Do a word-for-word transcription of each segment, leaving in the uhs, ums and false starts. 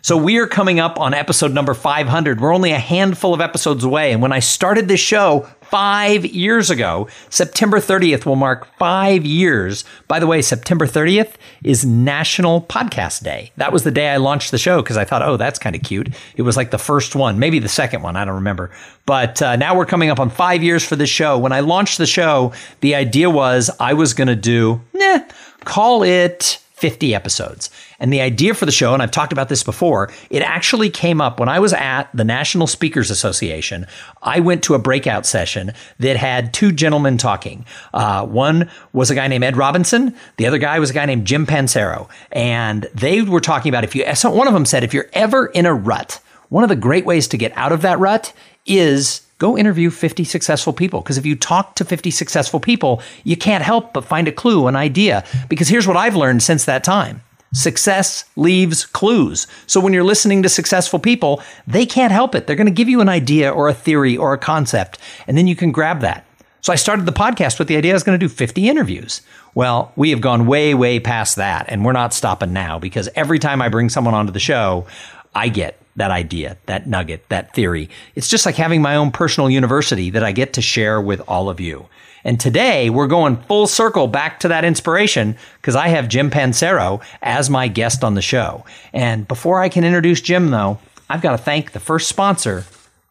So we are coming up on episode number five hundred. We're only a handful of episodes away. And when I started this show five years ago, September thirtieth will mark five years. By the way, September thirtieth is National Podcast Day. That was the day I launched the show because I thought, oh, that's kind of cute. It was like the first one, maybe the second one. I don't remember. But uh, now we're coming up on five years for this show. When I launched the show, the idea was I was going to do, nah, call it fifty episodes. And the idea for the show, and I've talked about this before, it actually came up when I was at the National Speakers Association. I went to a breakout session that had two gentlemen talking. Uh, one was a guy named Ed Robinson. The other guy was a guy named Jim Pancero. And they were talking about if you, one of them said, if you're ever in a rut, one of the great ways to get out of that rut is go interview fifty successful people, because if you talk to fifty successful people, you can't help but find a clue, an idea, because here's what I've learned since that time. Success leaves clues. So when you're listening to successful people, they can't help it. They're going to give you an idea or a theory or a concept, and then you can grab that. So I started the podcast with the idea I was going to do fifty interviews. Well, we have gone way, way past that, and we're not stopping now, because every time I bring someone onto the show, I get that idea, that nugget, that theory. It's just like having my own personal university that I get to share with all of you. And today we're going full circle back to that inspiration because I have Jim Pancero as my guest on the show. And before I can introduce Jim, though, I've got to thank the first sponsor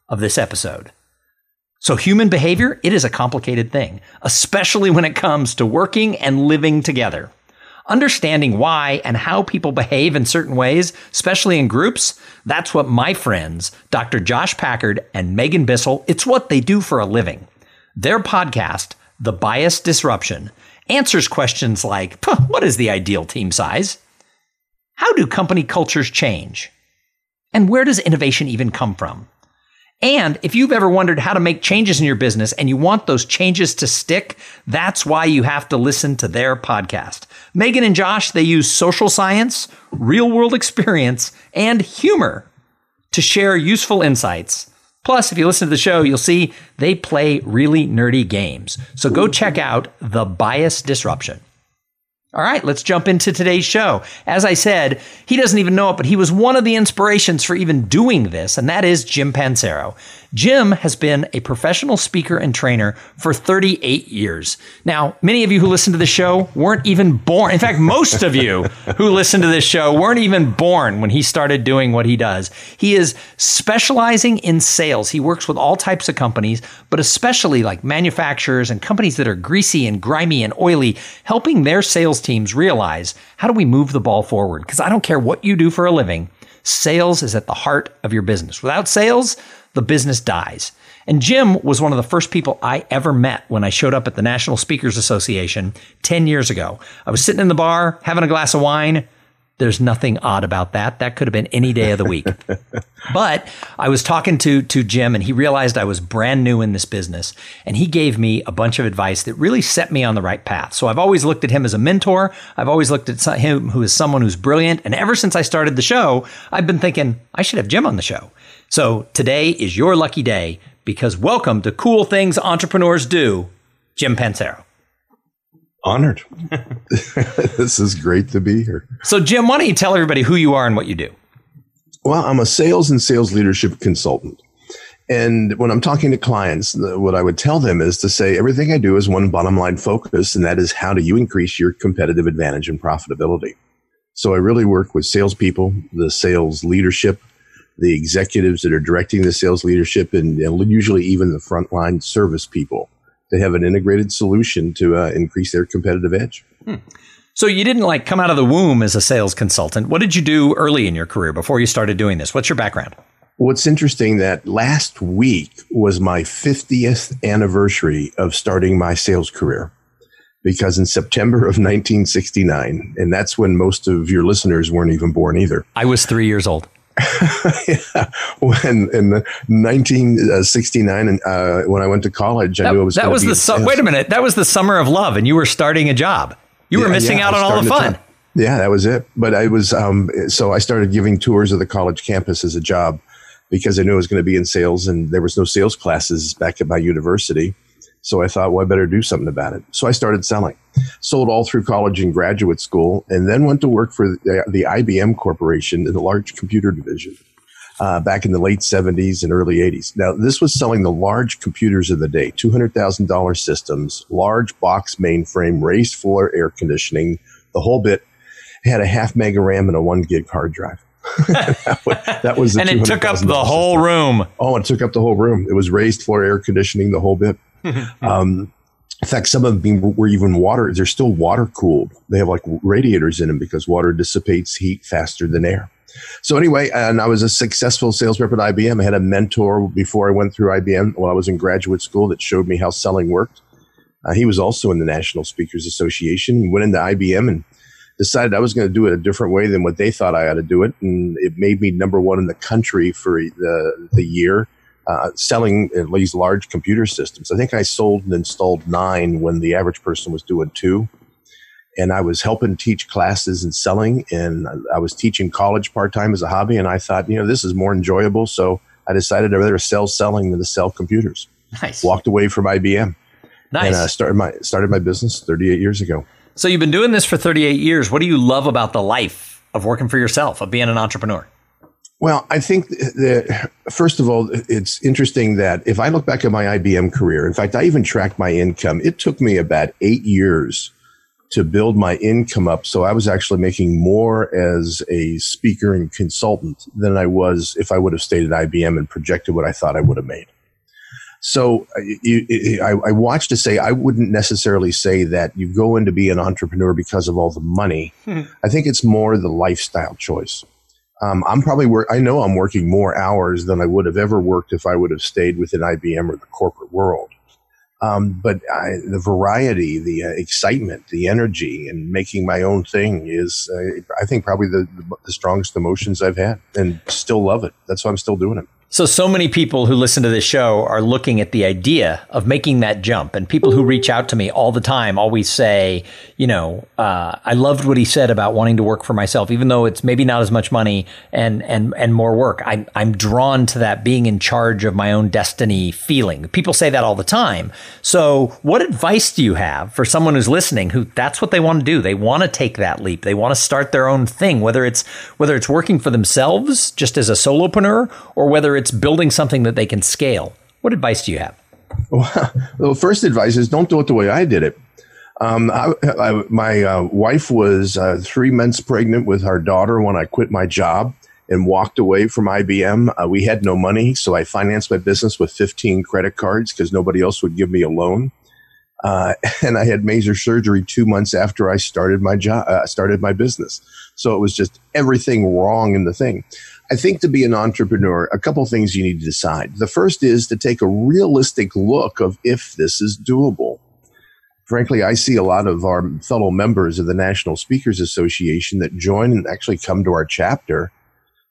of this episode. So human behavior, it is a complicated thing, especially when it comes to working and living together. Understanding why and how people behave in certain ways, especially in groups, that's what my friends, Doctor Josh Packard and Megan Bissell, it's what they do for a living. Their podcast, The Bias Disruption, answers questions like, what is the ideal team size? How do company cultures change? And where does innovation even come from? And if you've ever wondered how to make changes in your business and you want those changes to stick, that's why you have to listen to their podcast. Megan and Josh, they use social science, real-world experience, and humor to share useful insights. Plus, if you listen to the show, you'll see they play really nerdy games. So go check out The Bias Disruption. All right, let's jump into today's show. As I said, he doesn't even know it, but he was one of the inspirations for even doing this, and that is Jim Pancero. Jim has been a professional speaker and trainer for thirty-eight years. Now, many of you who listen to this show weren't even born. In fact, most of you who listen to this show weren't even born when he started doing what he does. He is specializing in sales. He works with all types of companies, but especially like manufacturers and companies that are greasy and grimy and oily, helping their sales teams realize, how do we move the ball forward? Because I don't care what you do for a living, sales is at the heart of your business. Without sales, the business dies. And Jim was one of the first people I ever met when I showed up at the National Speakers Association ten years ago. I was sitting in the bar, having a glass of wine. There's nothing odd about that. That could have been any day of the week. But I was talking to, to Jim, and he realized I was brand new in this business. And he gave me a bunch of advice that really set me on the right path. So I've always looked at him as a mentor. I've always looked at him who is someone who's brilliant. And ever since I started the show, I've been thinking, I should have Jim on the show. So today is your lucky day, because welcome to Cool Things Entrepreneurs Do, Jim Pancero. Honored. This is great to be here. So, Jim, why don't you tell everybody who you are and what you do? Well, I'm a sales and sales leadership consultant. And when I'm talking to clients, what I would tell them is to say everything I do is one bottom line focus, and that is how do you increase your competitive advantage and profitability? So I really work with salespeople, the sales leadership, the executives that are directing the sales leadership, and, and usually even the frontline service people. They have an integrated solution to uh, increase their competitive edge. Hmm. So you didn't like come out of the womb as a sales consultant. What did you do early in your career before you started doing this? What's your background? What's interesting that last week was my fiftieth anniversary of starting my sales career, because in September of nineteen sixty-nine, and that's when most of your listeners weren't even born either. I was three years old. yeah. When in the nineteen sixty-nine, and uh, when I went to college, that, I knew it was. That was the su- wait a minute. That was the summer of love, and you were starting a job. You yeah, were missing yeah, out on all the fun. Yeah, that was it. But I was um, so I started giving tours of the college campus as a job because I knew I was going to be in sales, and there was no sales classes back at my university. So I thought, well, I better do something about it. So I started selling, sold all through college and graduate school, and then went to work for the, the I B M Corporation in the large computer division uh, back in the late seventies and early eighties. Now, this was selling the large computers of the day, two hundred thousand dollars systems, large box mainframe, raised floor air conditioning, the whole bit. It had a half mega RAM and a one gig hard drive. that was, that was the and it took up the whole system. room. Oh, it took up the whole room. It was raised floor air conditioning, the whole bit. um, in fact, some of them were even water. They're still water cooled. They have like radiators in them because water dissipates heat faster than air. So anyway, and I was a successful sales rep at I B M. I had a mentor before I went through I B M while I was in graduate school that showed me how selling worked. Uh, he was also in the National Speakers Association. We went into I B M and decided I was going to do it a different way than what they thought I ought to do it. And it made me number one in the country for the, the year. Uh, selling at least large computer systems. I think I sold and installed nine when the average person was doing two. And I was helping teach classes and selling, and I was teaching college part-time as a hobby. And I thought, you know, this is more enjoyable. So I decided I'd rather sell selling than to sell computers. Nice. Walked away from I B M. Nice. And I started my, started my business thirty-eight years ago. So you've been doing this for thirty-eight years. What do you love about the life of working for yourself, of being an entrepreneur? Well, I think that, first of all, it's interesting that if I look back at my I B M career, in fact, I even tracked my income. It took me about eight years to build my income up. So I was actually making more as a speaker and consultant than I was if I would have stayed at I B M and projected what I thought I would have made. So I watched to say I wouldn't necessarily say that you go in to be an entrepreneur because of all the money. Hmm. I think it's more the lifestyle choice. Um, I'm probably work. I know I'm working more hours than I would have ever worked if I would have stayed within I B M or the corporate world. Um, but I, the variety, the uh, excitement, the energy, and making my own thing is, uh, I think, probably the, the strongest emotions I've had, and still love it. That's why I'm still doing it. So, so many people who listen to this show are looking at the idea of making that jump. And people who reach out to me all the time always say, you know, uh, I loved what he said about wanting to work for myself, even though it's maybe not as much money and and and more work. I'm, I'm drawn to that being in charge of my own destiny feeling. People say that all the time. So what advice do you have for someone who's listening who that's what they want to do? They want to take that leap. They want to start their own thing, whether it's whether it's working for themselves just as a solopreneur or whether it's It's building something that they can scale. What advice do you have? Well, first advice is don't do it the way I did it. Um, I, I, my uh, wife was uh, three months pregnant with our daughter when I quit my job and walked away from I B M. Uh, we had no money, so I financed my business with fifteen credit cards because nobody else would give me a loan. Uh, and I had major surgery two months after I started my job, uh, started my business. So it was just everything wrong in the thing. I think to be an entrepreneur, a couple things you need to decide. The first is to take a realistic look of if this is doable. Frankly, I see a lot of our fellow members of the National Speakers Association that join and actually come to our chapter.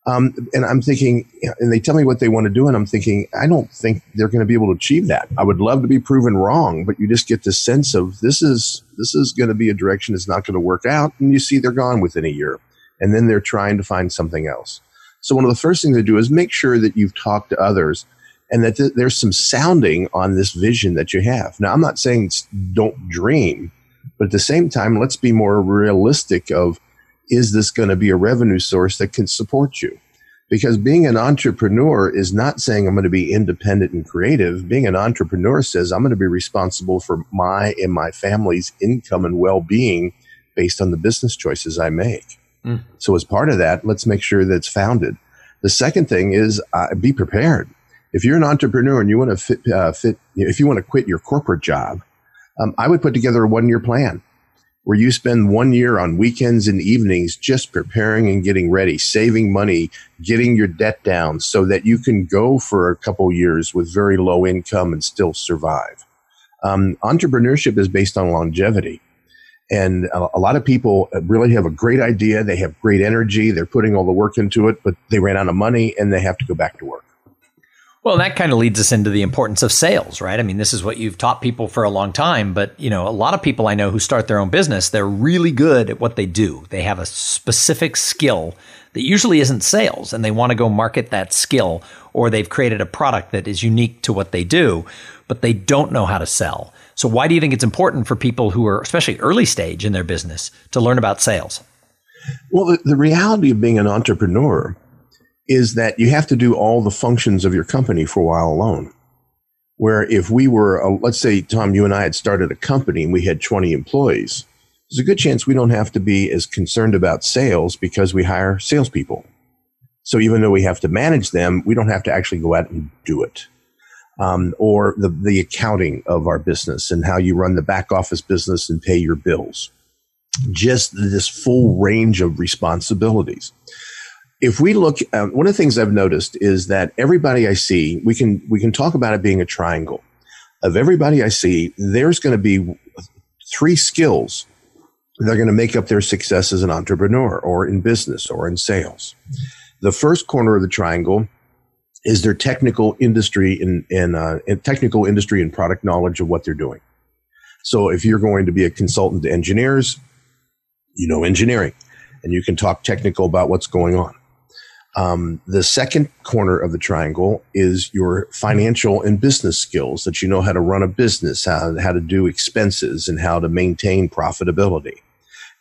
Um, and I'm thinking, and they tell me what they want to do. And I'm thinking, I don't think they're going to be able to achieve that. I would love to be proven wrong, but you just get the sense of this is, this is going to be a direction that's not going to work out. And you see they're gone within a year and then they're trying to find something else. So one of the first things to do is make sure that you've talked to others and that th- there's some sounding on this vision that you have. Now, I'm not saying don't dream, but at the same time, let's be more realistic of, is this going to be a revenue source that can support you? Because being an entrepreneur is not saying I'm going to be independent and creative. Being an entrepreneur says I'm going to be responsible for my and my family's income and well-being based on the business choices I make. Mm. So as part of that, let's make sure that's founded. The second thing is uh, be prepared. If you're an entrepreneur and you want to fit, uh, fit, if you want to quit your corporate job, um, I would put together a one-year plan where you spend one year on weekends and evenings just preparing and getting ready, saving money, getting your debt down so that you can go for a couple years with very low income and still survive. Um, entrepreneurship is based on longevity. And a lot of people really have a great idea. They have great energy. They're putting all the work into it, but they ran out of money and they have to go back to work. Well, that kind of leads us into the importance of sales, right? I mean, this is what you've taught people for a long time, but you know, a lot of people I know who start their own business, they're really good at what they do. They have a specific skill that usually isn't sales, and they want to go market that skill, or they've created a product that is unique to what they do, but they don't know how to sell. So why do you think it's important for people who are, especially early stage in their business, to learn about sales? Well, the, the reality of being an entrepreneur is that you have to do all the functions of your company for a while alone. Where if we were, a, let's say, Tom, you and I had started a company and we had twenty employees, there's a good chance we don't have to be as concerned about sales because we hire salespeople. So even though we have to manage them, we don't have to actually go out and do it. Um, or the, the accounting of our business and how you run the back office business and pay your bills. Just this full range of responsibilities. If we look, um, one of the things I've noticed is that everybody I see, we can we can talk about it being a triangle. Of everybody I see, there's going to be three skills that are going to make up their success as an entrepreneur or in business or in sales. The first corner of the triangle is their technical industry and in, in, uh, in technical industry and product knowledge of what they're doing. So if you're going to be a consultant to engineers, you know engineering, and you can talk technical about what's going on. Um, the second corner of the triangle is your financial and business skills, that you know how to run a business, how, how to do expenses, and how to maintain profitability.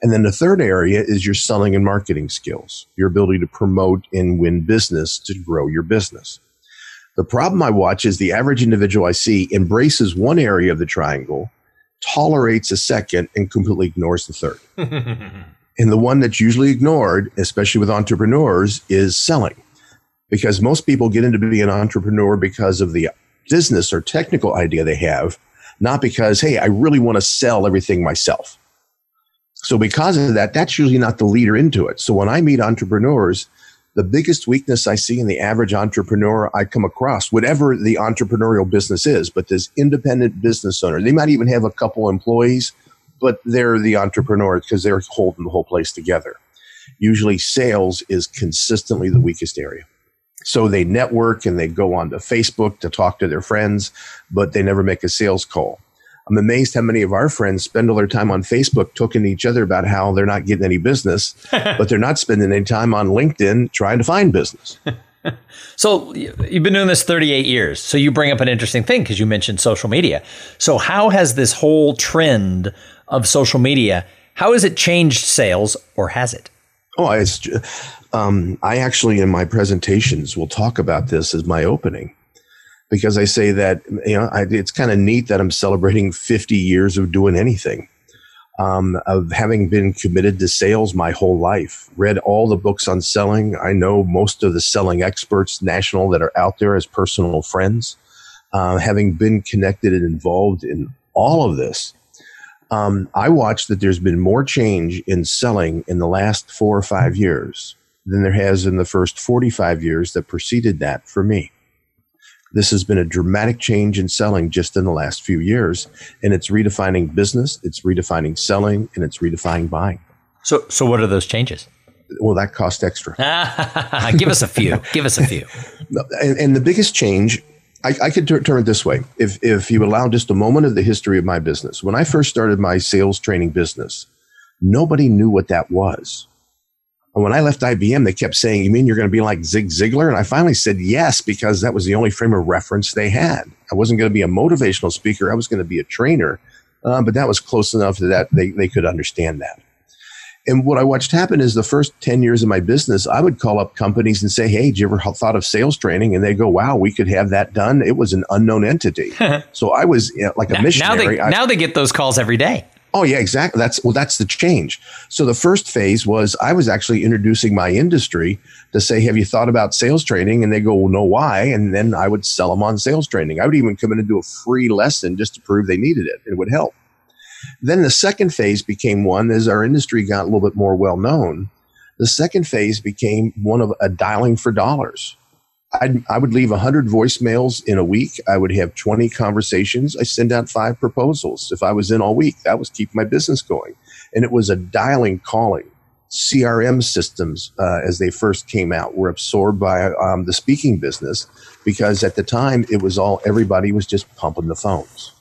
And then the third area is your selling and marketing skills, your ability to promote and win business to grow your business. The problem I watch is the average individual I see embraces one area of the triangle, tolerates a second, and completely ignores the third. And the one that's usually ignored, especially with entrepreneurs, is selling. Because most people get into being an entrepreneur because of the business or technical idea they have, not because, hey, I really want to sell everything myself. So because of that, that's usually not the leader into it. So when I meet entrepreneurs, the biggest weakness I see in the average entrepreneur I come across, whatever the entrepreneurial business is, but this independent business owner, they might even have a couple employees, but they're the entrepreneur because they're holding the whole place together. Usually sales is consistently the weakest area. So they network and they go onto Facebook to talk to their friends, but they never make a sales call. I'm amazed how many of our friends spend all their time on Facebook talking to each other about how they're not getting any business, but they're not spending any time on LinkedIn trying to find business. So you've been doing this thirty-eight years. So you bring up an interesting thing because you mentioned social media. So how has this whole trend of social media, how has it changed sales, or has it? Oh, it's, um, I actually in my presentations will talk about this as my opening. Because I say that, you know, I, it's kind of neat that I'm celebrating fifty years of doing anything, um, of having been committed to sales my whole life, read all the books on selling. I know most of the selling experts national that are out there as personal friends, uh, having been connected and involved in all of this. Um, I watched that there's been more change in selling in the last four or five years than there has in the first forty-five years that preceded that for me. This has been a dramatic change in selling just in the last few years, and it's redefining business, it's redefining selling, and it's redefining buying. So so what are those changes? Well, that cost extra. Give us a few. Give us a few. And, and the biggest change, I, I could ter- turn it this way. If, if you allow just a moment of the history of my business, when I first started my sales training business, nobody knew what that was. And when I left I B M, they kept saying, you mean you're going to be like Zig Ziglar? And I finally said yes, because that was the only frame of reference they had. I wasn't going to be a motivational speaker. I was going to be a trainer. Uh, but that was close enough that they, they could understand that. And what I watched happen is the first ten years of my business, I would call up companies and say, hey, did you ever thought of sales training? And they go, wow, we could have that done. It was an unknown entity. So I was you know, like a now, missionary. Now they, now they get those calls every day. Oh, yeah, exactly. That's well, that's the change. So the first phase was I was actually introducing my industry to say, have you thought about sales training? And they go, well, no, why? And then I would sell them on sales training. I would even come in and do a free lesson just to prove they needed it. It would help. Then the second phase became one as our industry got a little bit more well known. The second phase became one of a dialing for dollars. I'd, I would leave one hundred voicemails in a week. I would have twenty conversations. I send out five proposals. If I was in all week, that was keep my business going. And it was a dialing, calling. C R M systems, uh, as they first came out, were absorbed by um, the speaking business, because at the time, it was all, everybody was just pumping the phones.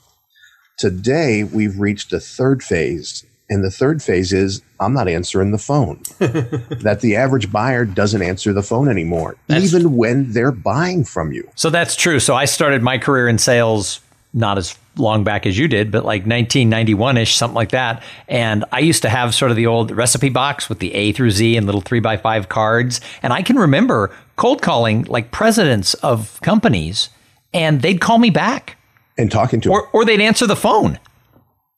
Today, we've reached a third phase. And the third phase is, I'm not answering the phone. That the average buyer doesn't answer the phone anymore, that's, even when they're buying from you. So that's true. So I started my career in sales not as long back as you did, but like nineteen ninety-one-ish, something like that. And I used to have sort of the old recipe box with the A through Z and little three by five cards. And I can remember cold calling like presidents of companies, and they'd call me back. And talking to or, them. Or they'd answer the phone.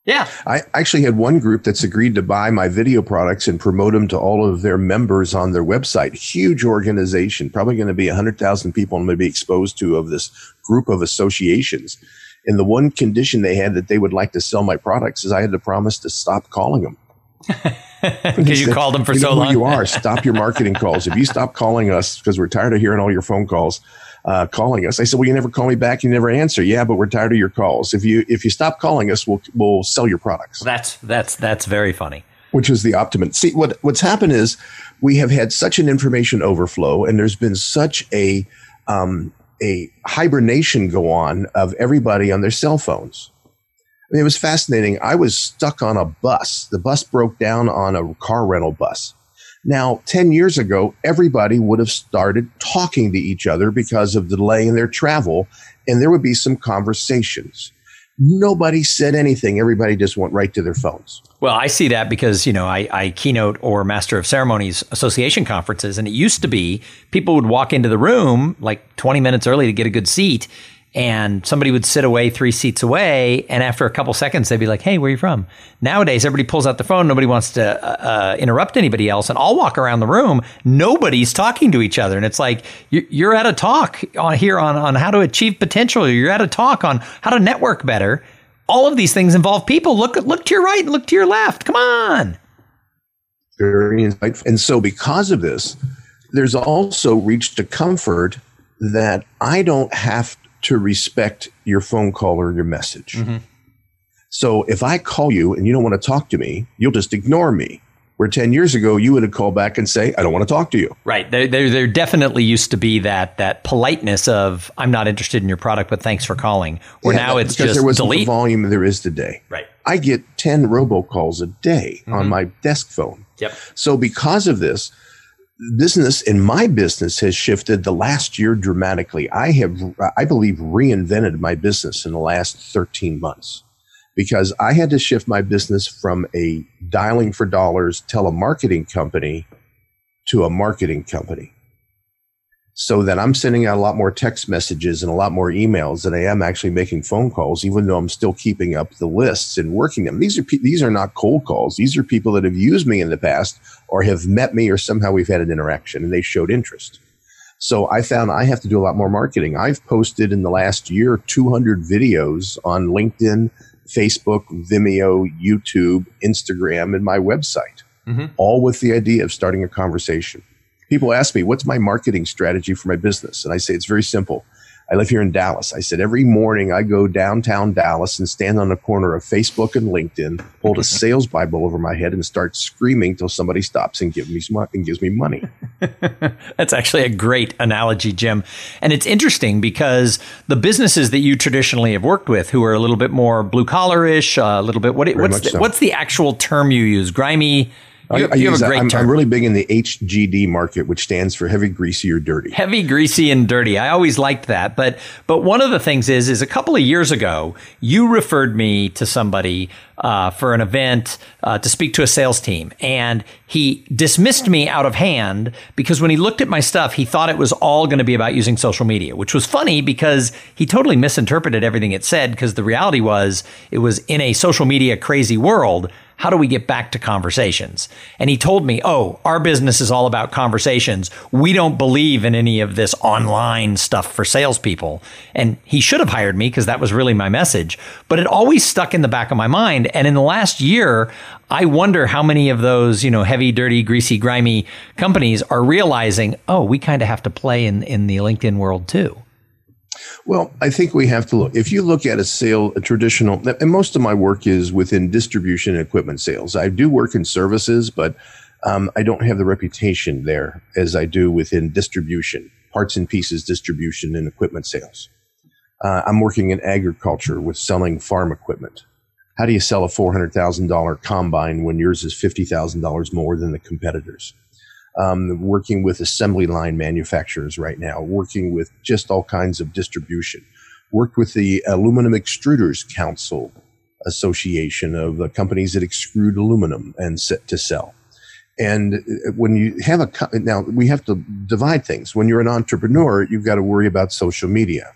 Yeah. I actually had one group that's agreed to buy my video products and promote them to all of their members on their website. Huge organization, probably going to be one hundred thousand people I'm going to be exposed to of this group of associations. And the one condition they had that they would like to sell my products is I had to promise to stop calling them. Because you called them for you so know who long. You are. Stop your marketing calls. If you stop calling us, because we're tired of hearing all your phone calls, uh, calling us. I said, well, you never call me back. You never answer. Yeah, but we're tired of your calls. If you if you stop calling us, we'll we'll sell your products. That's that's that's very funny. Which is the optimum. See, what what's happened is we have had such an information overflow, and there's been such a um, a hibernation go on of everybody on their cell phones. I mean, it was fascinating. I was stuck on a bus. The bus broke down on a car rental bus. Now, ten years ago, everybody would have started talking to each other because of the delay in their travel, and there would be some conversations. Nobody said anything. Everybody just went right to their phones. Well, I see that because, you know, I, I keynote or Master of Ceremonies association conferences, and it used to be people would walk into the room like twenty minutes early to get a good seat, and somebody would sit away three seats away, and after a couple seconds, they'd be like, hey, where are you from? Nowadays, everybody pulls out the phone. Nobody wants to uh, uh, interrupt anybody else, and I'll walk around the room. Nobody's talking to each other, and it's like, you're at a talk on here on, on how to achieve potential. You're at a talk on how to network better. All of these things involve people. Look, look to your right and look to your left. Come on. Very insightful. And so because of this, there's also reached a comfort that I don't have to to respect your phone call or your message. Mm-hmm. So if I call you and you don't want to talk to me, you'll just ignore me. Where ten years ago, you would have called back and say, I don't want to talk to you. Right. There, there, there definitely used to be that that politeness of, I'm not interested in your product, but thanks for calling. Or yeah, now it's just there wasn't delete. The volume there is today. Right. I get ten robocalls a day mm-hmm. on my desk phone. Yep. So because of this, business in my business has shifted the last year dramatically. I have, I believe, reinvented my business in the last thirteen months because I had to shift my business from a dialing for dollars telemarketing company to a marketing company so that I'm sending out a lot more text messages and a lot more emails than I am actually making phone calls, even though I'm still keeping up the lists and working them. These are, pe- these are not cold calls. These are people that have used me in the past or have met me or somehow we've had an interaction and they showed interest. So I found I have to do a lot more marketing. I've posted in the last year two hundred videos on LinkedIn, Facebook, Vimeo, YouTube, Instagram, and my website, mm-hmm. all with the idea of starting a conversation. People ask me, what's my marketing strategy for my business? And I say, it's very simple. I live here in Dallas. I said, every morning I go downtown Dallas and stand on the corner of Facebook and LinkedIn, hold a sales Bible over my head and start screaming till somebody stops and give me some, and gives me money. That's actually a great analogy, Jim. And it's interesting because the businesses that you traditionally have worked with who are a little bit more blue collar-ish, a little bit, what, what's, the, so. what's the actual term you use? Grimy? You, I, you have a great I'm, term. I'm really big in the H G D market, which stands for heavy, greasy, or dirty. Heavy, greasy, and dirty. I always liked that. But but one of the things is, is a couple of years ago, you referred me to somebody uh, for an event uh, to speak to a sales team. And he dismissed me out of hand because when he looked at my stuff, he thought it was all going to be about using social media, which was funny because he totally misinterpreted everything it said because the reality was it was in a social media crazy world. how do we get back to conversations? And he told me, oh, our business is all about conversations. We don't believe in any of this online stuff for salespeople. And he should have hired me because that was really my message. But it always stuck in the back of my mind. And in the last year, I wonder how many of those, you know, heavy, dirty, greasy, grimy companies are realizing, oh, we kind of have to play in, in the LinkedIn world too. Well, I think we have to look. If you look at a sale, a traditional, and most of my work is within distribution and equipment sales. I do work in services, but um, I don't have the reputation there as I do within distribution, parts and pieces distribution and equipment sales. Uh, I'm working in agriculture with selling farm equipment. How do you sell a four hundred thousand dollars combine when yours is fifty thousand dollars more than the competitors? Um, working with assembly line manufacturers right now, working with just all kinds of distribution, worked with the Aluminum Extruders Council Association of the companies that extrude aluminum and set to sell. And when you have a, co- now we have to divide things. When you're an entrepreneur, you've got to worry about social media.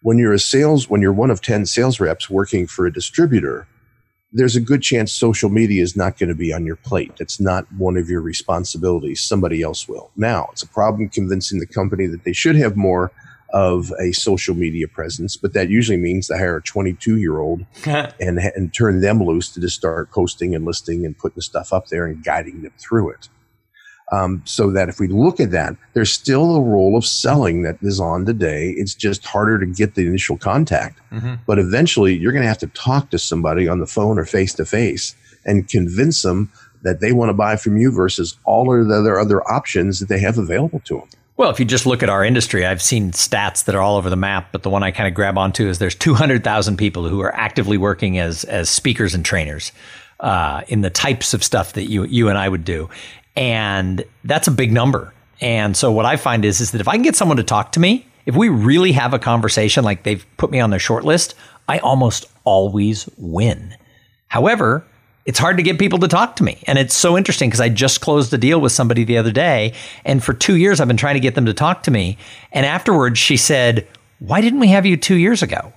When you're a sales, when you're one of ten sales reps working for a distributor, there's a good chance social media is not going to be on your plate. It's not one of your responsibilities. Somebody else will. Now, it's a problem convincing the company that they should have more of a social media presence, but that usually means they hire a twenty-two-year-old and, and turn them loose to just start posting and listing and putting stuff up there and guiding them through it. Um, so that if we look at that, there's still a role of selling that is on today. It's just harder to get the initial contact. Mm-hmm. But eventually, you're going to have to talk to somebody on the phone or face-to-face and convince them that they want to buy from you versus all of the other, other options that they have available to them. Well, if you just look at our industry, I've seen stats that are all over the map, but the one I kind of grab onto is there's two hundred thousand people who are actively working as as speakers and trainers uh, in the types of stuff that you you and I would do. And that's a big number. And so what I find is, is that if I can get someone to talk to me, if we really have a conversation, like they've put me on their short list, I almost always win. However, it's hard to get people to talk to me. And it's so interesting because I just closed a deal with somebody the other day. And for two years, I've been trying to get them to talk to me. And afterwards, she said, why didn't we have you two years ago?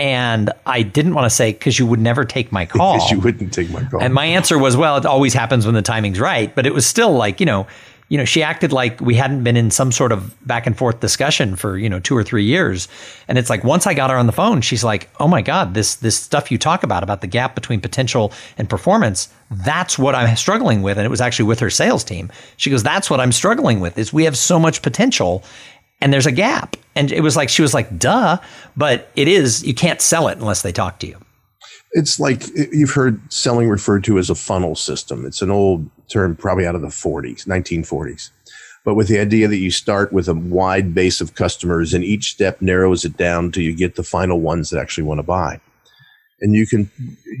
And I didn't want to say, because you would never take my call. Because you wouldn't take my call. And my answer was, well, it always happens when the timing's right. But it was still like, you know, you know, she acted like we hadn't been in some sort of back and forth discussion for, you know, two or three years. And it's like, once I got her on the phone, she's like, oh my God, this this stuff you talk about, about the gap between potential and performance, that's what I'm struggling with. And it was actually with her sales team. She goes, that's what I'm struggling with, is we have so much potential and there's a gap. And it was like, she was like, duh, but it is, you can't sell it unless they talk to you. It's like, you've heard selling referred to as a funnel system. It's an old term, probably out of the forties, nineteen forties. But with the idea that you start with a wide base of customers and each step narrows it down till you get the final ones that actually want to buy. And you can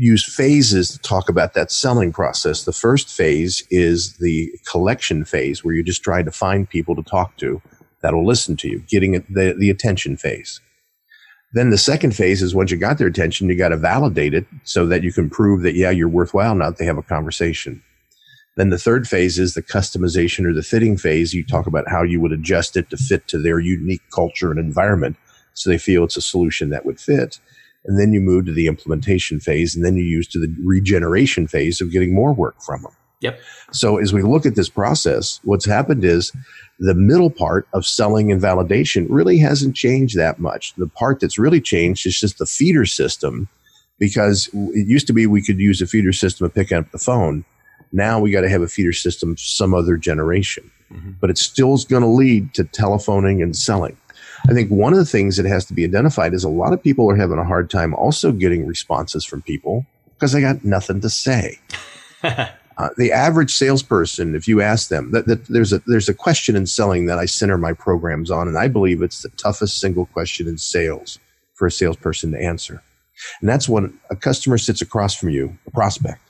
use phases to talk about that selling process. The first phase is the collection phase, where you're just trying to find people to talk to that'll listen to you, getting the, the attention phase. Then the second phase is, once you got their attention, you got to validate it so that you can prove that, yeah, you're worthwhile now that they have a conversation. Then the third phase is the customization or the fitting phase. You talk about how you would adjust it to fit to their unique culture and environment so they feel it's a solution that would fit. And then you move to the implementation phase, and then you use to the regeneration phase of getting more work from them. Yep. So as we look at this process, what's happened is the middle part of selling and validation really hasn't changed that much. The part that's really changed is just the feeder system, because it used to be we could use a feeder system to pick up the phone. Now we got to have a feeder system some other generation. Mm-hmm. But it still is going to lead to telephoning and selling. I think one of the things that has to be identified is a lot of people are having a hard time also getting responses from people because they got nothing to say. Uh, the average salesperson, if you ask them, that, that there's a there's a question in selling that I center my programs on, and I believe it's the toughest single question in sales for a salesperson to answer. And that's when a customer sits across from you, a prospect,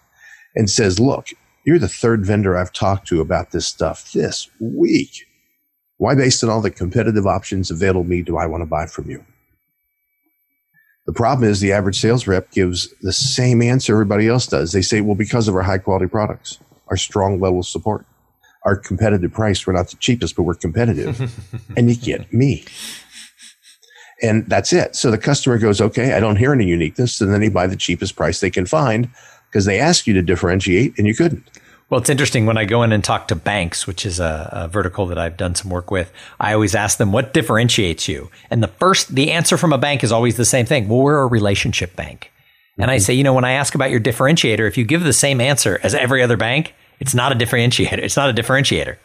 and says, look, you're the third vendor I've talked to about this stuff this week. Why, based on all the competitive options available to me, do I want to buy from you? The problem is the average sales rep gives the same answer everybody else does. They say, well, because of our high quality products, our strong level of support, our competitive price, we're not the cheapest, but we're competitive. And you get me. And that's it. So the customer goes, okay, I don't hear any uniqueness. And then they buy the cheapest price they can find because they asked you to differentiate and you couldn't. Well, it's interesting. When I go in and talk to banks, which is a, a vertical that I've done some work with, I always ask them, what differentiates you? And the first, the answer from a bank is always the same thing. Well, we're a relationship bank. Mm-hmm. And I say, you know, when I ask about your differentiator, if you give the same answer as every other bank, it's not a differentiator. It's not a differentiator.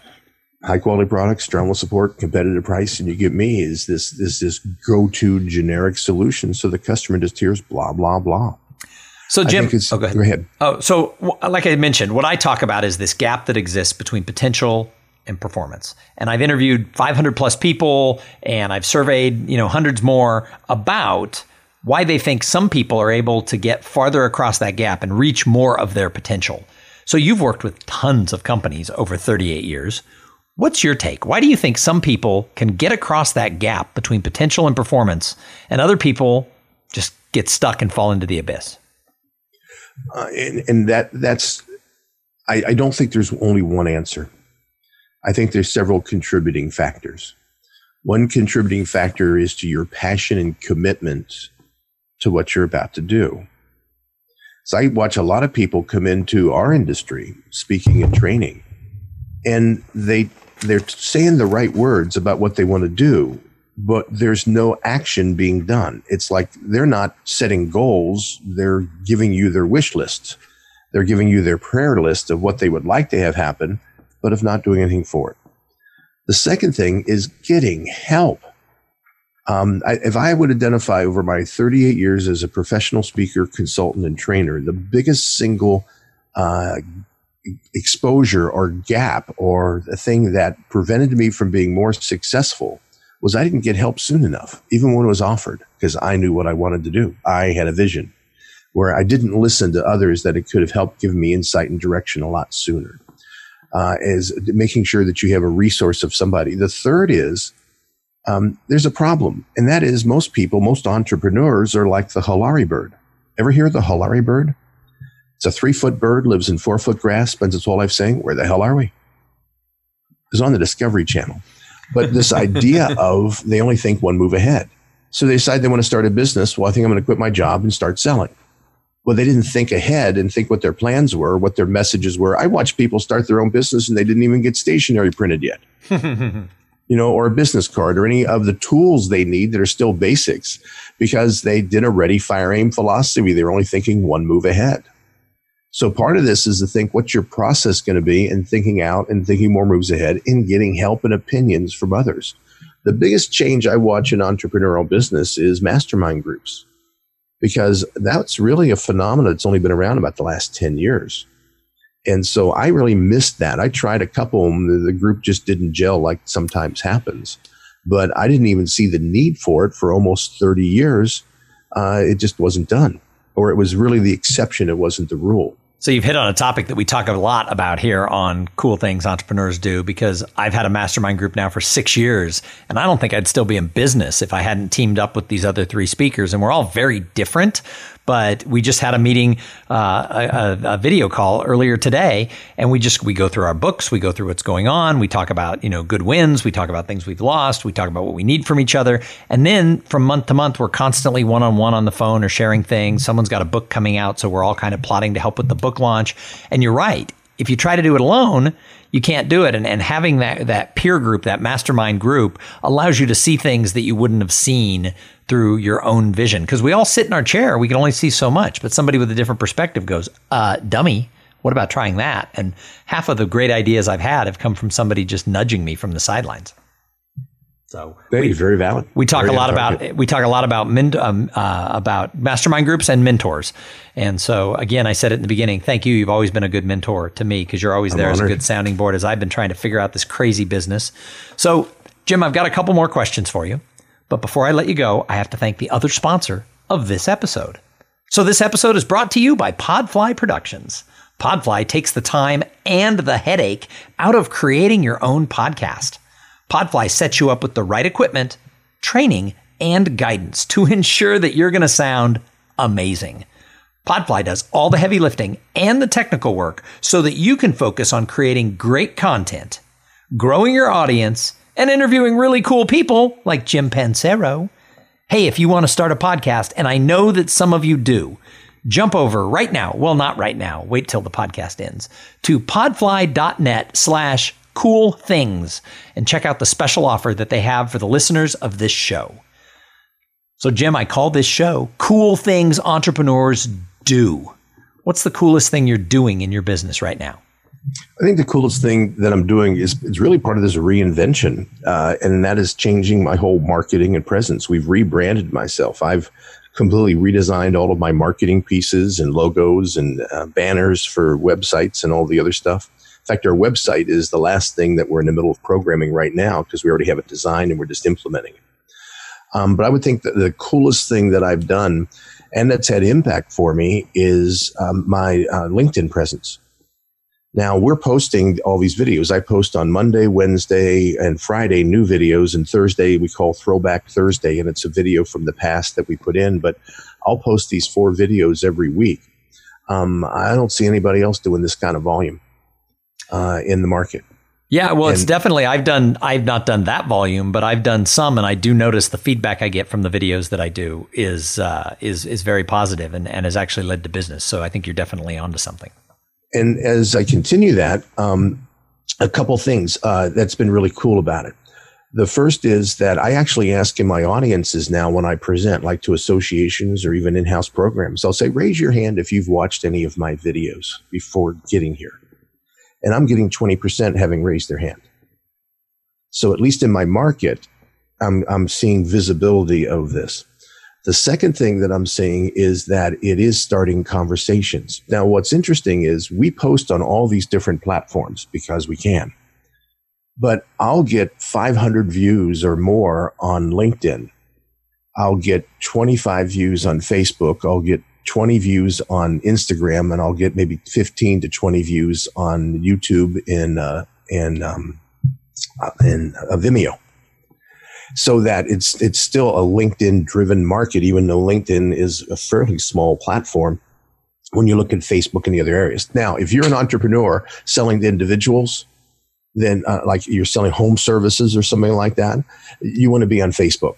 High quality products, general support, competitive price, and you get me is this, this, this go-to generic solution. So the customer just hears blah, blah, blah. So Jim, oh, go ahead. go ahead. Oh, so like I mentioned, what I talk about is this gap that exists between potential and performance. And I've interviewed five hundred plus people, and I've surveyed, you know, hundreds more about why they think some people are able to get farther across that gap and reach more of their potential. So you've worked with tons of companies over thirty-eight years. What's your take? Why do you think some people can get across that gap between potential and performance, and other people just get stuck and fall into the abyss? Uh, and, and that that's, I, I don't think there's only one answer. I think there's several contributing factors. One contributing factor is to your passion and commitment to what you're about to do. So I watch a lot of people come into our industry, speaking and training, and they, they're saying the right words about what they want to do, but there's no action being done. It's like they're not setting goals. They're giving you their wish lists. They're giving you their prayer list of what they would like to have happen, but of not doing anything for it. The second thing is getting help. Um, I, if I would identify over my thirty-eight years as a professional speaker, consultant, and trainer, the biggest single uh, exposure or gap or the thing that prevented me from being more successful was I didn't get help soon enough, even when it was offered, because I knew what I wanted to do. I had a vision where I didn't listen to others that it could have helped give me insight and direction a lot sooner, uh, is making sure that you have a resource of somebody. The third is um, there's a problem, and that is most people, most entrepreneurs are like the Hilari bird. Ever hear of the Hilari bird? It's a three-foot bird, lives in four-foot grass, spends its whole life saying, where the hell are we? It was on the Discovery Channel. But this idea of they only think one move ahead. So they decide they want to start a business. Well, I think I'm going to quit my job and start selling. Well, they didn't think ahead and think what their plans were, what their messages were. I watched people start their own business and they didn't even get stationery printed yet, you know, or a business card or any of the tools they need that are still basics because they did a ready, fire, aim philosophy. They were only thinking one move ahead. So part of this is to think what's your process going to be and thinking out and thinking more moves ahead and getting help and opinions from others. The biggest change I watch in entrepreneurial business is mastermind groups, because that's really a phenomenon that's only been around about the last ten years. And so I really missed that. I tried a couple of them. The group just didn't gel like sometimes happens, but I didn't even see the need for it for almost thirty years. Uh, it just wasn't done, or it was really the exception. It wasn't the rule. So you've hit on a topic that we talk a lot about here on Cool Things Entrepreneurs Do, because I've had a mastermind group now for six years, and I don't think I'd still be in business if I hadn't teamed up with these other three speakers. And we're all very different, but we just had a meeting, uh, a, a video call earlier today, and we just, we go through our books, we go through what's going on, we talk about, you know, good wins, we talk about things we've lost, we talk about what we need from each other. And then from month to month, we're constantly one-on-one on the phone or sharing things. Someone's got a book coming out, so we're all kind of plotting to help with the book launch. And you're right. If you try to do it alone, you can't do it. And, and having that, that peer group, that mastermind group, allows you to see things that you wouldn't have seen through your own vision. Because we all sit in our chair. We can only see so much. But somebody with a different perspective goes, uh, dummy, what about trying that? And half of the great ideas I've had have come from somebody just nudging me from the sidelines. So very, we, very valid. We talk very a lot target. about we talk a lot about men, um, uh, about mastermind groups and mentors. And so again, I said it in the beginning. Thank you. You've always been a good mentor to me, because you're always I'm there honored. as a good sounding board as I've been trying to figure out this crazy business. So Jim, I've got a couple more questions for you, but before I let you go, I have to thank the other sponsor of this episode. So this episode is brought to you by Podfly Productions. Podfly takes the time and the headache out of creating your own podcast. Podfly sets you up with the right equipment, training, and guidance to ensure that you're going to sound amazing. Podfly does all the heavy lifting and the technical work so that you can focus on creating great content, growing your audience, and interviewing really cool people like Jim Pancero. Hey, if you want to start a podcast, and I know that some of you do, Jump over right now. Well, not right now. Wait till the podcast ends. To podfly.net slash cool things and check out the special offer that they have for the listeners of this show. So, Jim, I call this show Cool Things Entrepreneurs Do. What's the coolest thing you're doing in your business right now? I think the coolest thing that I'm doing is it's really part of this reinvention, uh, and that is changing my whole marketing and presence. We've rebranded myself. I've completely redesigned all of my marketing pieces and logos and uh, banners for websites and all the other stuff. In fact, our website is the last thing that we're in the middle of programming right now because we already have it designed and we're just implementing it. Um, but I would think that the coolest thing that I've done and that's had impact for me is um, my uh, LinkedIn presence. Now, we're posting all these videos. I post on Monday, Wednesday, and Friday new videos, and Thursday we call Throwback Thursday, and it's a video from the past that we put in, but I'll post these four videos every week. Um, I don't see anybody else doing this kind of volume uh, in the market. Yeah, well, and it's definitely, I've done, I've not done that volume, but I've done some, and I do notice the feedback I get from the videos that I do is uh, is is very positive and, and has actually led to business. So I think you're definitely onto something. And as I continue that, um, a couple things uh, that's been really cool about it. The first is that I actually ask in my audiences now when I present, like to associations or even in-house programs, I'll say, raise your hand if you've watched any of my videos before getting here. And I'm getting twenty percent having raised their hand. So at least in my market, I'm, I'm seeing visibility of this. The second thing that I'm seeing is that it is starting conversations. Now, what's interesting is we post on all these different platforms because we can, but I'll get five hundred views or more on LinkedIn. I'll get twenty-five views on Facebook. I'll get twenty views on Instagram, and I'll get maybe fifteen to twenty views on YouTube and, uh, and, um, and uh, Vimeo. So that it's it's still a LinkedIn-driven market, even though LinkedIn is a fairly small platform when you look at Facebook and the other areas. Now, if you're an entrepreneur selling to individuals, then uh, like you're selling home services or something like that, you want to be on Facebook.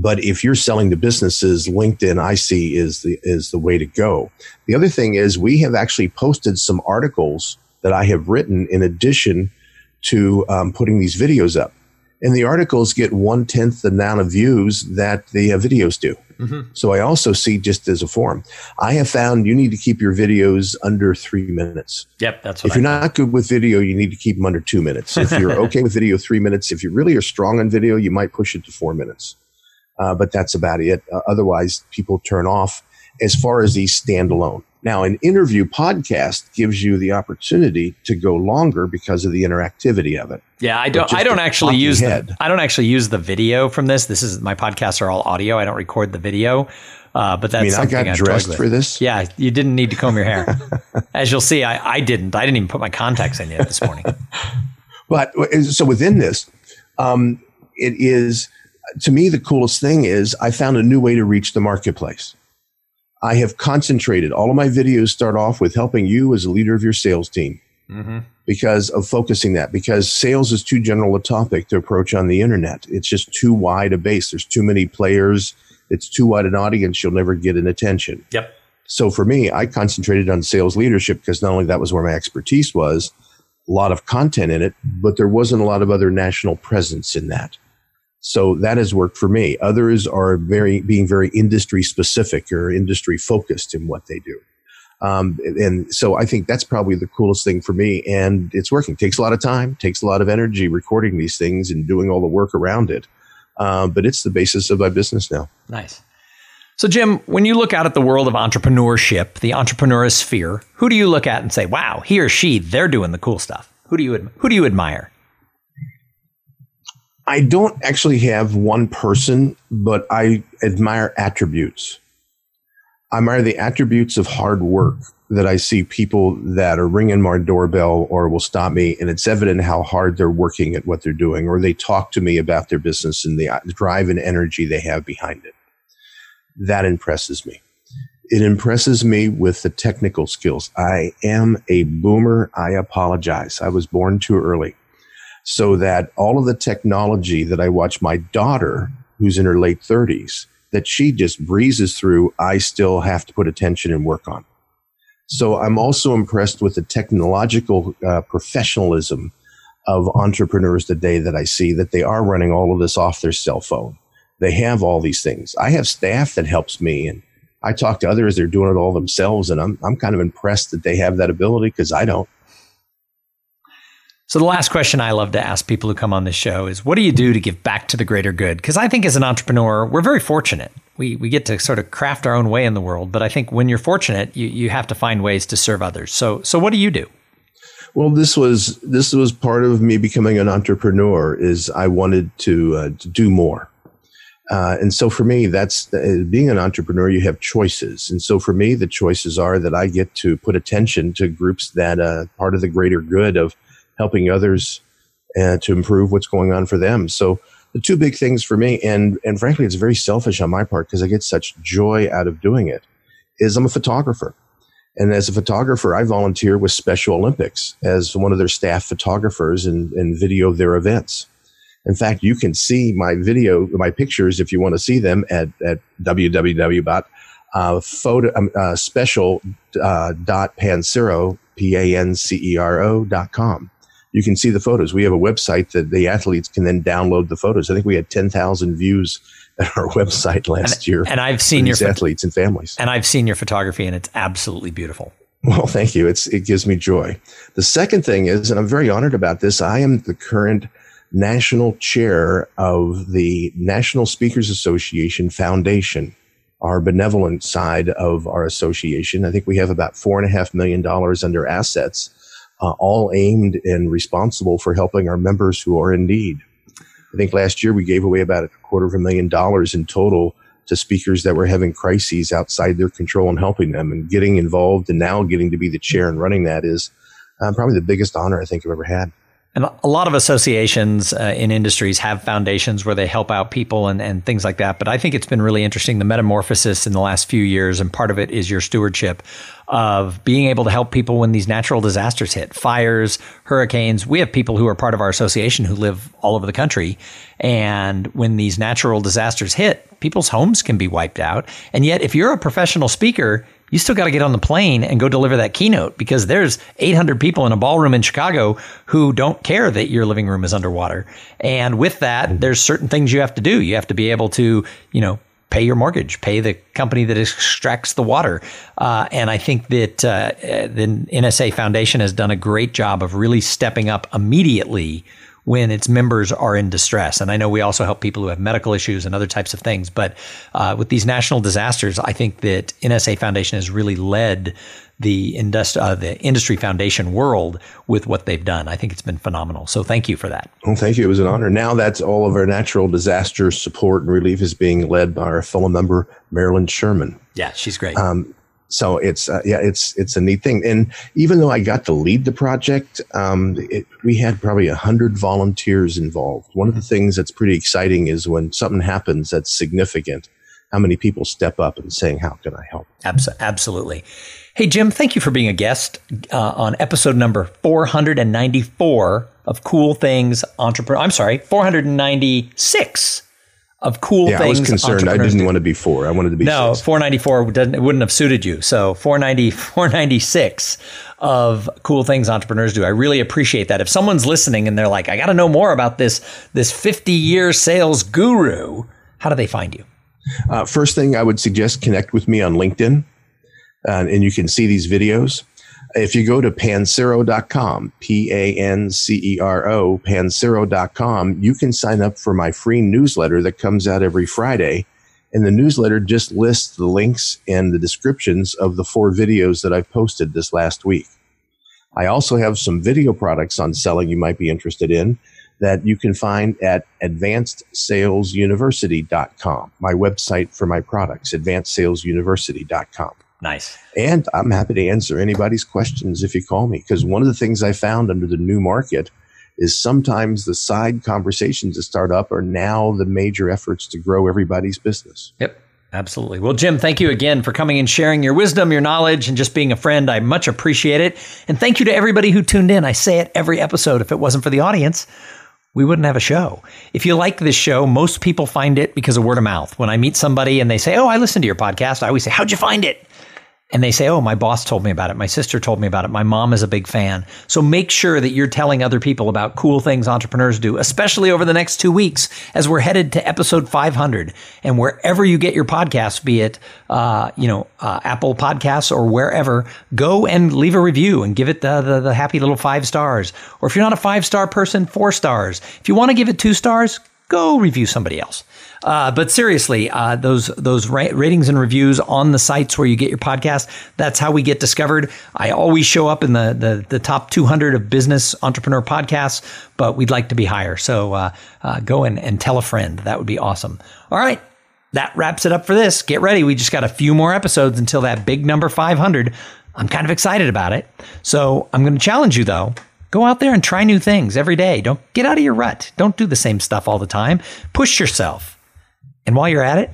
But if you're selling to businesses, LinkedIn, I see, is the is the way to go. The other thing is we have actually posted some articles that I have written in addition to um, putting these videos up. And the articles get one-tenth the amount of views that the uh, videos do. Mm-hmm. So I also see just as a form. I have found you need to keep your videos under three minutes. Yep, that's what If I you're mean. Not good with video, you need to keep them under two minutes. If you're okay with video, three minutes. If you really are strong on video, you might push it to four minutes. Uh, but that's about it. Uh, otherwise, people turn off as far as these standalone. Now, an interview podcast gives you the opportunity to go longer because of the interactivity of it. Yeah, I don't. I don't actually use. The, I don't actually use the video from this. This is my podcasts are all audio. I don't record the video, uh, but that's. I mean, something I got I dressed for this. Yeah, you didn't need to comb your hair, as you'll see. I, I didn't. I didn't even put my contacts in yet this morning. But so within this, um, it is to me the coolest thing is I found a new way to reach the marketplace. I have concentrated. All of my videos start off with helping you as a leader of your sales team mm-hmm. because of focusing that, because sales is too general a topic to approach on the internet. It's just too wide a base. There's too many players. It's too wide an audience. You'll never get an attention. Yep. So for me, I concentrated on sales leadership because not only that was where my expertise was, a lot of content in it, but there wasn't a lot of other national presence in that. So that has worked for me. Others are very being very industry specific or industry focused in what they do. Um, and so I think that's probably the coolest thing for me. And it's working. It takes a lot of time, takes a lot of energy recording these things and doing all the work around it. Uh, but it's the basis of my business now. Nice. So, Jim, when you look out at the world of entrepreneurship, the entrepreneursphere, who do you look at and say, wow, he or she, they're doing the cool stuff? Who do you who do you admire? I don't actually have one person, but I admire attributes. I admire the attributes of hard work that I see people that are ringing my doorbell or will stop me, and it's evident how hard they're working at what they're doing, or they talk to me about their business and the drive and energy they have behind it. That impresses me. It impresses me with the technical skills. I am a boomer. I apologize. I was born too early. So that all of the technology that I watch my daughter, who's in her late thirties, that she just breezes through, I still have to put attention and work on. So I'm also impressed with the technological uh, professionalism of entrepreneurs today that I see, that they are running all of this off their cell phone. They have all these things. I have staff that helps me, and I talk to others. They're doing it all themselves, and I'm I'm kind of impressed that they have that ability because I don't. So the last question I love to ask people who come on this show is, what do you do to give back to the greater good? Because I think as an entrepreneur, we're very fortunate. We we get to sort of craft our own way in the world. But I think when you're fortunate, you, you have to find ways to serve others. So so what do you do? Well, this was this was part of me becoming an entrepreneur, is I wanted to, uh, to do more. Uh, and so for me, that's uh, being an entrepreneur, you have choices. And so for me, the choices are that I get to put attention to groups that are uh, part of the greater good of helping others uh, to improve what's going on for them. So the two big things for me, and, and frankly, it's very selfish on my part because I get such joy out of doing it, is I'm a photographer. And as a photographer, I volunteer with Special Olympics as one of their staff photographers and, and video their events. In fact, you can see my video, my pictures, if you want to see them at, at w w w dot special dot pancero dot com. You can see the photos. We have a website that the athletes can then download the photos. I think we had ten thousand views at our website last and, year. And I've seen your pho- athletes and families. And I've seen your photography, and it's absolutely beautiful. Well, thank you. It's It gives me joy. The second thing is, and I'm very honored about this, I am the current national chair of the National Speakers Association Foundation, our benevolent side of our association. I think we have about four and a half million dollars under assets, uh, all aimed and responsible for helping our members who are in need. I think last year we gave away about a quarter of a million dollars in total to speakers that were having crises outside their control and helping them, and getting involved and now getting to be the chair and running that is uh, probably the biggest honor I think I've ever had. And a lot of associations uh, in industries have foundations where they help out people and, and things like that. But I think it's been really interesting, the metamorphosis in the last few years. And part of it is your stewardship of being able to help people when these natural disasters hit, fires, hurricanes. We have people who are part of our association who live all over the country. And when these natural disasters hit, people's homes can be wiped out. And yet, if you're a professional speaker, you still got to get on the plane and go deliver that keynote, because there's eight hundred people in a ballroom in Chicago who don't care that your living room is underwater. And with that, there's certain things you have to do. You have to be able to, you know, pay your mortgage, pay the company that extracts the water. Uh, and I think that uh, the N S A Foundation has done a great job of really stepping up immediately when its members are in distress. And I know we also help people who have medical issues and other types of things. But uh, with these national disasters, I think that N S A Foundation has really led the, industri- uh, the industry foundation world with what they've done. I think it's been phenomenal. So thank you for that. Well, thank you. It was an honor. Now that's all of our natural disaster support and relief is being led by our fellow member, Marilyn Sherman. Yeah, she's great. Um, so it's, uh, yeah, it's, it's a neat thing. And even though I got to lead the project, um, it, we had probably a hundred volunteers involved. One of the things that's pretty exciting is when something happens that's significant, how many people step up and saying, how can I help? Absolutely. Hey, Jim, thank you for being a guest uh, on episode number four hundred ninety-four of Cool Things Entrepreneur. I'm sorry, four hundred ninety-six of cool yeah, things. I was concerned. I didn't do. want to be four. I wanted to be no, six. No, four ninety-four doesn't, it wouldn't have suited you. So four ninety, four ninety-six of Cool Things Entrepreneurs Do. I really appreciate that. If someone's listening and they're like, I got to know more about this, this fifty-year sales guru, how do they find you? Uh, first thing I would suggest, connect with me on LinkedIn, uh, and you can see these videos. If you go to pancero dot com, P A N C E R O, pancero dot com, you can sign up for my free newsletter that comes out every Friday. And the newsletter just lists the links and the descriptions of the four videos that I've posted this last week. I also have some video products on selling you might be interested in that you can find at advanced sales university dot com, my website for my products, advanced sales university dot com. Nice. And I'm happy to answer anybody's questions if you call me, because one of the things I found under the new market is sometimes the side conversations that start up are now the major efforts to grow everybody's business. Yep, absolutely. Well, Jim, thank you again for coming and sharing your wisdom, your knowledge, and just being a friend. I much appreciate it. And thank you to everybody who tuned in. I say it every episode. If it wasn't for the audience, we wouldn't have a show. If you like this show, most people find it because of word of mouth. When I meet somebody and they say, oh, I listened to your podcast, I always say, how'd you find it? And they say, oh, my boss told me about it. My sister told me about it. My mom is a big fan. So make sure that you're telling other people about Cool Things Entrepreneurs Do, especially over the next two weeks as we're headed to episode five hundred. And wherever you get your podcasts, be it uh, you know, uh, Apple Podcasts or wherever, go and leave a review and give it the, the, the happy little five stars. Or if you're not a five-star person, four stars. If you want to give it two stars, go review somebody else. Uh, but seriously, uh, those those ra- ratings and reviews on the sites where you get your podcast, that's how we get discovered. I always show up in the the, the top two hundred of business entrepreneur podcasts, but we'd like to be higher. So uh, uh, go in and tell a friend. That would be awesome. All right. That wraps it up for this. Get ready. We just got a few more episodes until that big number five hundred. I'm kind of excited about it. So I'm going to challenge you, though. Go out there and try new things every day. Don't get out of your rut. Don't do the same stuff all the time. Push yourself. And while you're at it,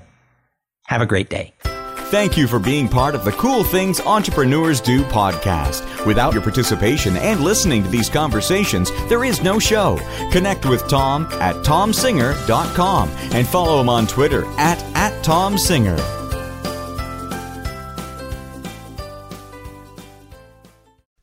have a great day. Thank you for being part of the Cool Things Entrepreneurs Do podcast. Without your participation and listening to these conversations, there is no show. Connect with Tom at tom singer dot com and follow him on Twitter at, at tomsinger.